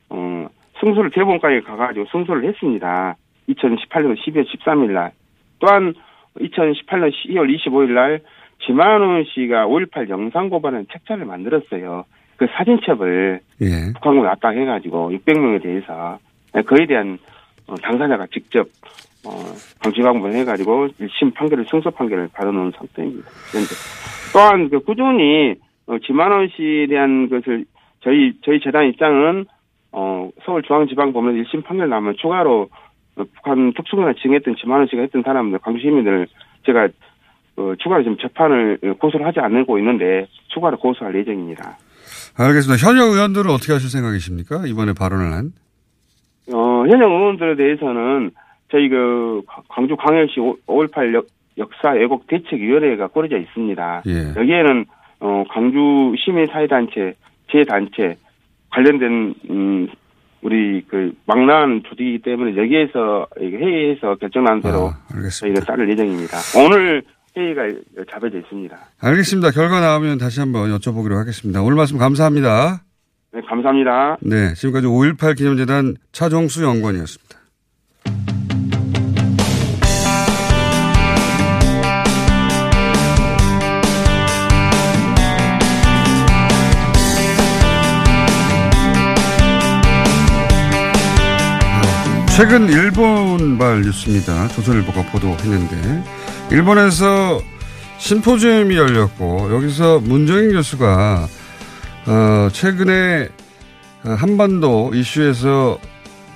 어, 승소를 대법원까지 가가지고 승소를 했습니다. 이천십팔 년 십이월 십삼일 날. 또한 이천십팔 년 이월 이십오일 날 지만원 씨가 오일팔 영상고발하는 책자를 만들었어요. 그 사진첩을 예. 북한군 왔다 해가지고 육백 명에 대해서 그에 대한 어, 당사자가 직접 어, 광주지방법원 해가지고 일심 판결을 승소 판결을 받아놓은 상태입니다. 현재. 또한 그 꾸준히 어, 지만원 씨에 대한 것을 저희 저희 재단 입장은 어, 서울중앙지방법원 일심 판결 나면 추가로 어, 북한 특수군에 증했던 지만원 씨가 했던 사람들 광주 시민들을 제가 어, 추가로 지금 재판을 고소를 하지 않고 있는데 추가로 고소할 예정입니다. 알겠습니다. 현역 의원들은 어떻게 하실 생각이십니까? 이번에 발언을 한? 어, 현역 의원들에 대해서는 저희 그 광주 광역시 오일팔 역사 왜곡 대책위원회가 꾸려져 있습니다. 예. 여기에는 어, 광주 시민 사회단체, 재단체 관련된 음, 우리 그 망라한 조직이기 때문에 여기에서 회의해서 결정난 대로 아, 저희는 따를 예정입니다. 오늘 회의가 잡혀져 있습니다. 알겠습니다. 결과 나오면 다시 한번 여쭤보기로 하겠습니다. 오늘 말씀 감사합니다. 네, 감사합니다. 네, 지금까지 오일팔 기념재단 차종수 연구원이었습니다. 최근 일본발 뉴스입니다. 조선일보가 보도했는데 일본에서 심포지엄이 열렸고 여기서 문정인 교수가 어, 최근에 한반도 이슈에서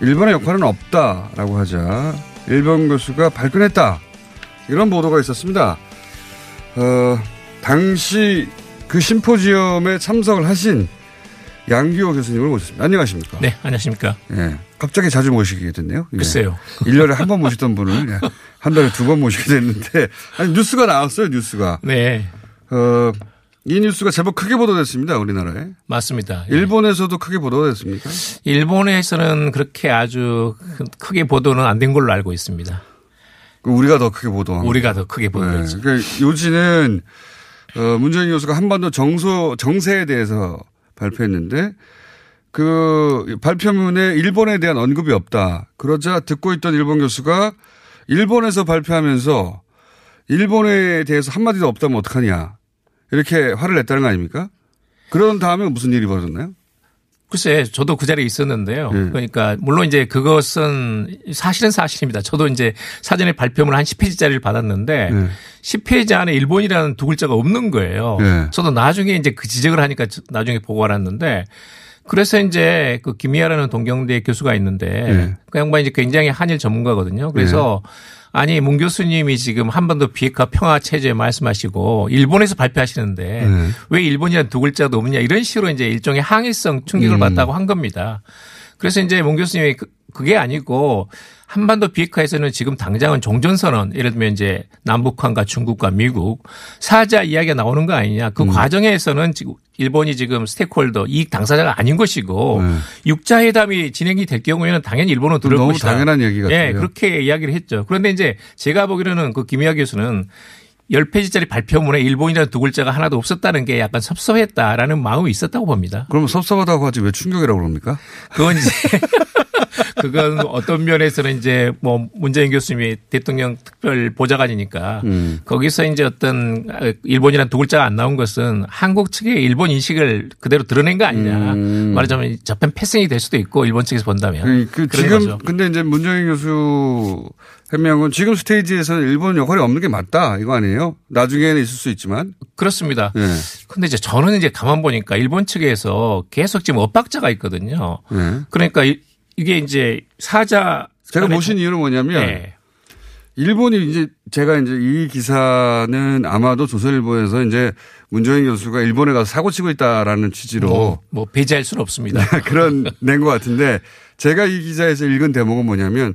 일본의 역할은 없다라고 하자 일본 교수가 발끈했다. 이런 보도가 있었습니다. 어, 당시 그 심포지엄에 참석을 하신 양기호 교수님을 모셨습니다. 안녕하십니까? 네, 안녕하십니까? 예, 갑자기 자주 모시게 됐네요. 예. 글쎄요. 일 년에 한 번 모시던 분을 한 달에 두 번 모시게 됐는데 아니, 뉴스가 나왔어요, 뉴스가. 네. 어, 이 뉴스가 제법 크게 보도됐습니다. 우리나라에. 맞습니다. 일본에서도 크게 보도됐습니까? 일본에서는 그렇게 아주 크게 보도는 안 된 걸로 알고 있습니다. 우리가 더 크게 보도한 우리가 더 크게 보도했죠. 네. 그러니까 요지는 문재인 교수가 한반도 정서, 정세에 대해서 발표했는데 그 발표문에 일본에 대한 언급이 없다. 그러자 듣고 있던 일본 교수가 일본에서 발표하면서 일본에 대해서 한마디도 없다면 어떡하냐. 이렇게 화를 냈다는 거 아닙니까? 그런 다음에 무슨 일이 벌어졌나요? 글쎄, 저도 그 자리에 있었는데요. 네. 그러니까 물론 이제 그것은 사실은 사실입니다. 저도 이제 사전에 발표문을 한 십 페이지짜리를 받았는데 네. 십 페이지 안에 일본이라는 두 글자가 없는 거예요. 네. 저도 나중에 이제 그 지적을 하니까 나중에 보고 알았는데 그래서 이제 그 김희아라는 동경대 교수가 있는데 네. 그 양반이 이제 굉장히 한일 전문가거든요. 그래서 네. 아니 문 교수님이 지금 한반도 비핵화 평화 체제 말씀하시고 일본에서 발표하시는데 네. 왜 일본이란 두 글자도 없냐 이런 식으로 이제 일종의 항일성 충격을 음. 받았다고 한 겁니다. 그래서 이제 문 교수님이 그게 아니고 한반도 비핵화에서는 지금 당장은 종전선언, 예를 들면 이제 남북한과 중국과 미국 사자 이야기가 나오는 거 아니냐. 그 음. 과정에서는 지금 일본이 지금 스테이크홀더 이익 당사자가 아닌 것이고 네. 육 차 회담이 진행이 될 경우에는 당연히 일본은 들을 너무 것이다. 너무 당연한 얘기 같아요. 예, 그렇게 이야기를 했죠. 그런데 이제 제가 보기로는 그 김희아 교수는 십 페이지짜리 발표문에 일본이라는 두 글자가 하나도 없었다는 게 약간 섭섭했다라는 마음이 있었다고 봅니다. 그럼 섭섭하다고 하지 왜 충격이라고 그럽니까? 그건 이제 그건 어떤 면에서는 이제 뭐 문재인 교수님이 대통령 특별 보좌관이니까 음. 거기서 이제 어떤 일본이라는 두 글자가 안 나온 것은 한국 측의 일본 인식을 그대로 드러낸 거 아니냐. 음. 말하자면 저편 패싱이 될 수도 있고 일본 측에서 본다면. 그, 그 그런 지금 거죠. 근데 이제 문정인 교수 해명은 지금 스테이지에서는 일본 역할이 없는 게 맞다 이거 아니에요? 나중에는 있을 수 있지만. 그렇습니다. 그런데 네. 이제 저는 이제 가만 보니까 일본 측에서 계속 지금 엇박자가 있거든요. 네. 그러니까 이게 이제 사자. 제가 모신 이유는 뭐냐면 네. 일본이 이제 제가 이제 이 기사는 아마도 조선일보에서 이제 문정인 교수가 일본에 가서 사고 치고 있다라는 취지로 뭐, 뭐 배제할 수는 없습니다. 그런 낸 것 같은데 제가 이 기사에서 읽은 대목은 뭐냐면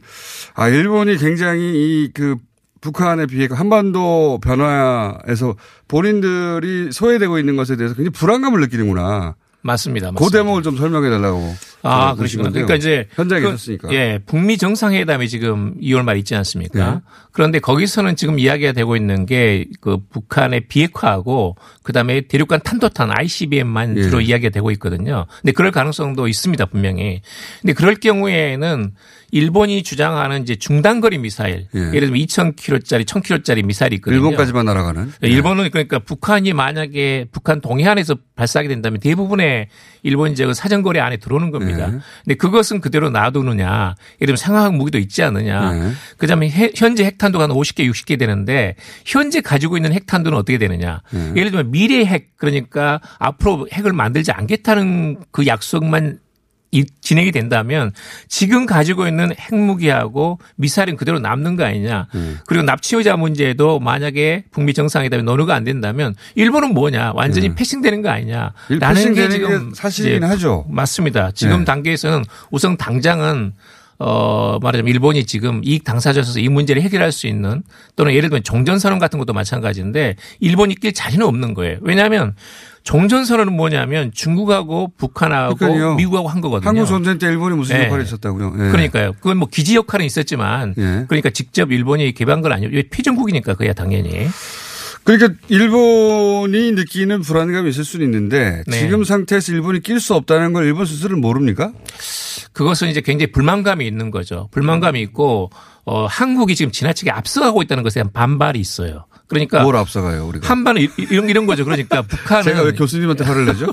아 일본이 굉장히 이 그 북한의 비핵화 한반도 변화에서 본인들이 소외되고 있는 것에 대해서 굉장히 불안감을 느끼는구나. 맞습니다. 맞습니다. 그 대목을 좀 설명해 달라고. 아, 그러시군요. 그러니까 이제 현장에 그, 있었으니까. 예, 북미 정상회담이 지금 이월 말 있지 않습니까? 네. 그런데 거기서는 지금 이야기가 되고 있는 게 그 북한의 비핵화하고 그다음에 대륙간 탄도탄 아이씨비엠만 네. 주로 이야기가 되고 있거든요. 근데 그럴 가능성도 있습니다, 분명히. 근데 그럴 경우에는 일본이 주장하는 이제 중단거리 미사일, 예. 예를 들면 이천 킬로미터짜리, 천 킬로미터짜리 미사일이 있거든요. 일본까지만 날아가는. 일본은 그러니까 북한이 만약에 북한 동해안에서 발사하게 된다면 대부분의 일본 지역은 사정거리 안에 들어오는 겁니다. 예. 근데 그것은 그대로 놔두느냐, 예를 들면 상하항 무기도 있지 않느냐. 예. 그다음에 현재 핵탄두가 한 오십 개, 육십 개 되는데 현재 가지고 있는 핵탄두는 어떻게 되느냐. 예. 예를 들면 미래 핵, 그러니까 앞으로 핵을 만들지 않겠다는 그 약속만 이 진행이 된다면 지금 가지고 있는 핵무기하고 미사일은 그대로 남는 거 아니냐. 음. 그리고 납치의자 문제도 만약에 북미 정상회담이 논의가 안 된다면 일본은 뭐냐. 완전히 음. 패싱되는 거 아니냐. 라는 게 지금 사실이긴 하죠. 맞습니다. 지금 네. 단계에서는 우선 당장은 어, 말하자면 일본이 지금 이익 당사자로서 이 문제를 해결할 수 있는 또는 예를 들면 종전선언 같은 것도 마찬가지인데 일본이 낄 자리는 없는 거예요. 왜냐하면 종전선언은 뭐냐면 중국하고 북한하고 그러니까요. 미국하고 한 거거든요. 한국 전쟁 때 일본이 무슨 네. 역할을 있었다고요. 네. 그러니까요. 그건 뭐 기지 역할은 있었지만 네. 그러니까 직접 일본이 개방한 건 아니에요. 피정국이니까 그야 당연히. 그러니까 일본이 느끼는 불안감이 있을 수는 있는데 네. 지금 상태에서 일본이 낄 수 없다는 걸 일본 스스로는 모릅니까? 그것은 이제 굉장히 불만감이 있는 거죠. 불만감이 있고 어, 한국이 지금 지나치게 앞서가고 있다는 것에 대한 반발이 있어요. 그러니까 뭘 앞서가요, 우리가? 한반은 이런 이런 거죠. 그러니까 북한은 제가 왜 교수님한테 화를 내죠?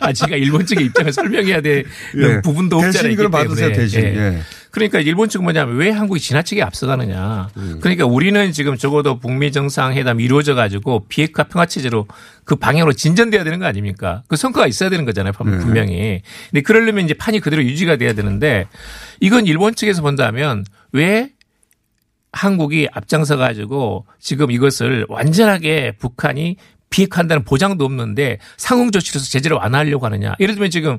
아, 제가 일본 측의 입장을 설명해야 되는 예. 부분도 없잖아요. 대신 이걸 받으세요, 대신. 예. 예. 그러니까 일본 측은 뭐냐면 왜 한국이 지나치게 앞서가느냐. 음. 그러니까 우리는 지금 적어도 북미 정상회담이 이루어져 가지고 비핵화 평화체제로 그 방향으로 진전돼야 되는 거 아닙니까? 그 성과가 있어야 되는 거잖아요, 분명히. 네. 근데 그러려면 이제 판이 그대로 유지가 돼야 되는데 이건 일본 측에서 본다면 왜 한국이 앞장서 가지고 지금 이것을 완전하게 북한이 비핵화한다는 보장도 없는데 상응 조치로서 제재를 완화하려고 하느냐. 예를 들면 지금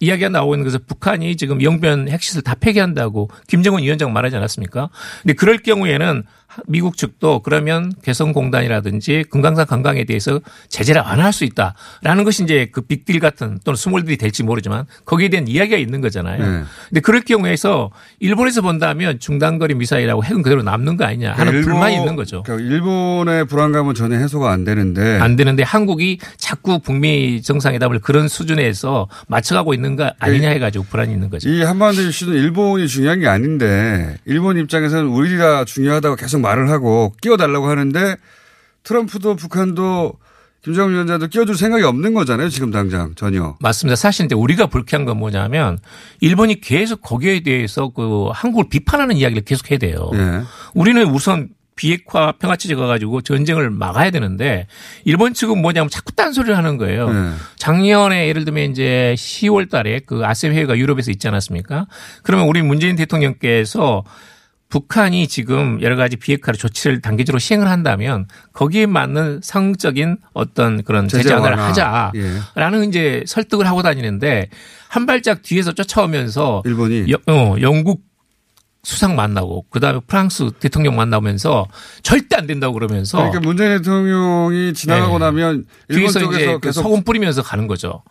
이야기가 나오고 있는 것은 북한이 지금 영변 핵시설 다 폐기한다고 김정은 위원장 말하지 않았습니까? 근데 그럴 경우에는 미국 측도 그러면 개성공단이라든지 금강산 관광에 대해서 제재를 완화할 수 있다라는 것이 이제 그 빅딜 같은 또는 스몰딜이 될지 모르지만 거기에 대한 이야기가 있는 거잖아요. 네. 근데 그럴 경우에서 일본에서 본다면 중단거리 미사일하고 핵은 그대로 남는 거 아니냐 하는 그러니까 불만이 있는 거죠. 그러니까 일본의 불안감은 전혀 해소가 안 되는데. 안 되는데 한국이 자꾸 북미 정상회담을 그런 수준에서 맞춰가고 있는 거 아니냐 해가지고 불안이 있는 거죠. 이 한반도 이슈는 일본이 중요한 게 아닌데 일본 입장에서는 우리가 중요하다고 계속 말을 하고 끼워달라고 하는데 트럼프도 북한도 김정은 위원장도 끼워줄 생각이 없는 거잖아요. 지금 당장 전혀. 맞습니다. 사실 근데 우리가 불쾌한 건 뭐냐면 일본이 계속 거기에 대해서 그 한국을 비판하는 이야기를 계속 해야 돼요. 네. 우리는 우선 비핵화 평화체제가 가지고 전쟁을 막아야 되는데 일본 측은 뭐냐면 자꾸 딴소리를 하는 거예요. 네. 작년에 예를 들면 이제 시월 달에 그 아셈 회의가 유럽에서 있지 않았습니까? 그러면 우리 문재인 대통령께서 북한이 지금 여러 가지 비핵화로 조치를 단계적으로 시행을 한다면 거기에 맞는 상응적인 어떤 그런 제재 완화를 하자라는 예. 이제 설득을 하고 다니는데 한 발짝 뒤에서 쫓아오면서 일본이 여, 어, 영국 수상 만나고 그다음에 프랑스 대통령 만나면서 절대 안 된다고 그러면서. 그러니까 문재인 대통령이 지나가고 네. 나면 일본 쪽에서 계속 소금 뿌리면서 가는 거죠.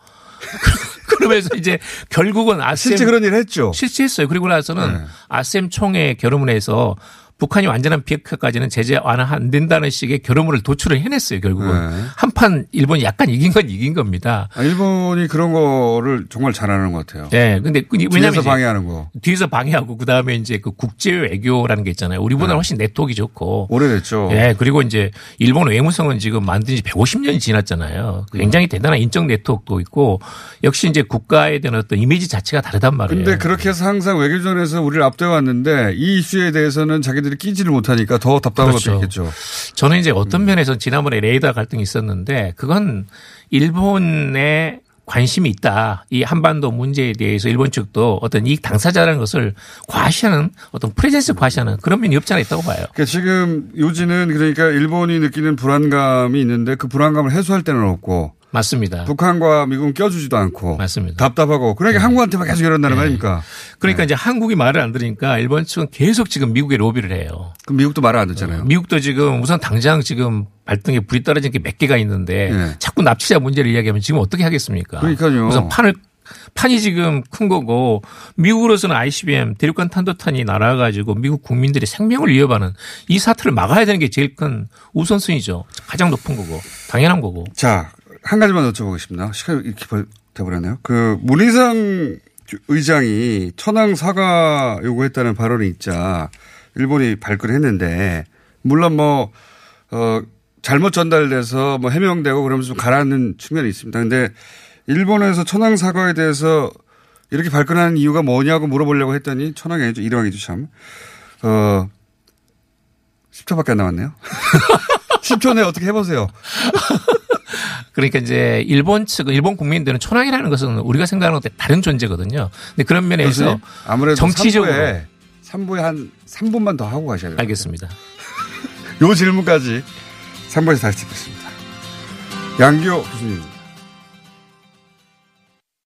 그러면서 이제 결국은 아셈. 실제 그런 일을 했죠. 실제 했어요. 그리고 나서는 네. 아셈 총회 결의문에서 북한이 완전한 비핵화까지는 제재 완화 안 된다는 식의 결의문을 도출을 해냈어요. 결국은. 네. 한판 일본이 약간 이긴 건 이긴 겁니다. 아, 일본이 그런 거를 정말 잘하는 것 같아요. 네. 근데 왜냐하면 뒤에서 방해하는 거. 뒤에서 방해하고 그다음에 이제 그 국제외교라는 게 있잖아요. 우리보다 네. 훨씬 네트워크가 좋고. 오래됐죠. 네. 그리고 이제 일본 외무성은 지금 만든 지 백오십 년이 지났잖아요. 굉장히 대단한 인적 네트워크도 있고 역시 이제 국가에 대한 어떤 이미지 자체가 다르단 말이에요. 그런데 그렇게 해서 항상 외교전에서 우리를 앞대왔는데 이 이슈에 대해서는 자기들 끼지를 못하니까 더 답답한 그렇죠. 것도 있겠죠. 저는 이제 어떤 면에서 지난번에 레이더 갈등이 있었는데 그건 일본의 관심이 있다. 이 한반도 문제에 대해서 일본 측도 어떤 이익 당사자라는 것을 과시하는 어떤 프레젠스 과시하는 그런 면이 없지 않아 있다고 봐요. 그러니까 지금 요지는 그러니까 일본이 느끼는 불안감이 있는데 그 불안감을 해소할 데는 없고. 맞습니다. 북한과 미국은 껴주지도 않고. 맞습니다. 답답하고. 그러니까 네. 한국한테만 계속 이런다는 거 네. 아닙니까? 그러니까 네. 이제 한국이 말을 안 들으니까 일본 측은 계속 지금 미국에 로비를 해요. 그럼 미국도 말을 안 듣잖아요. 미국도 지금 우선 당장 지금 발등에 불이 떨어진 게 몇 개가 있는데 네. 자꾸 납치자 문제를 이야기하면 지금 어떻게 하겠습니까? 그러니까요. 우선 판을 판이 지금 큰 거고 미국으로서는 아이씨비엠 대륙간 탄도탄이 날아가지고 미국 국민들의 생명을 위협하는 이 사태를 막아야 되는 게 제일 큰 우선순위죠. 가장 높은 거고 당연한 거고. 자. 한 가지만 여쭤보겠습니다. 시간이 이렇게 돼버렸네요. 그, 문희상 의장이 천황 사과 요구했다는 발언이 있자 일본이 발끈 했는데, 물론 뭐, 어, 잘못 전달돼서 뭐 해명되고 그러면서 좀 가라앉는 측면이 있습니다. 근데 일본에서 천황 사과에 대해서 이렇게 발끈하는 이유가 뭐냐고 물어보려고 했더니 천황이 아니죠. 일왕이죠, 참. 어, 십 초밖에 안 남았네요. 십 초 내에 어떻게 해보세요. 그러니까 이제 일본 측, 일본 국민들은 천황이라는 것은 우리가 생각하는 것과 다른 존재거든요. 근데 그런 면에서 아무래도 정치적으로 삼 부에, 삼 부에 한 삼 분만 더 하고 가셔야 돼요. 알겠습니다. 요 질문까지 삼 부에서 다시 듣겠습니다. 양기호 교수님.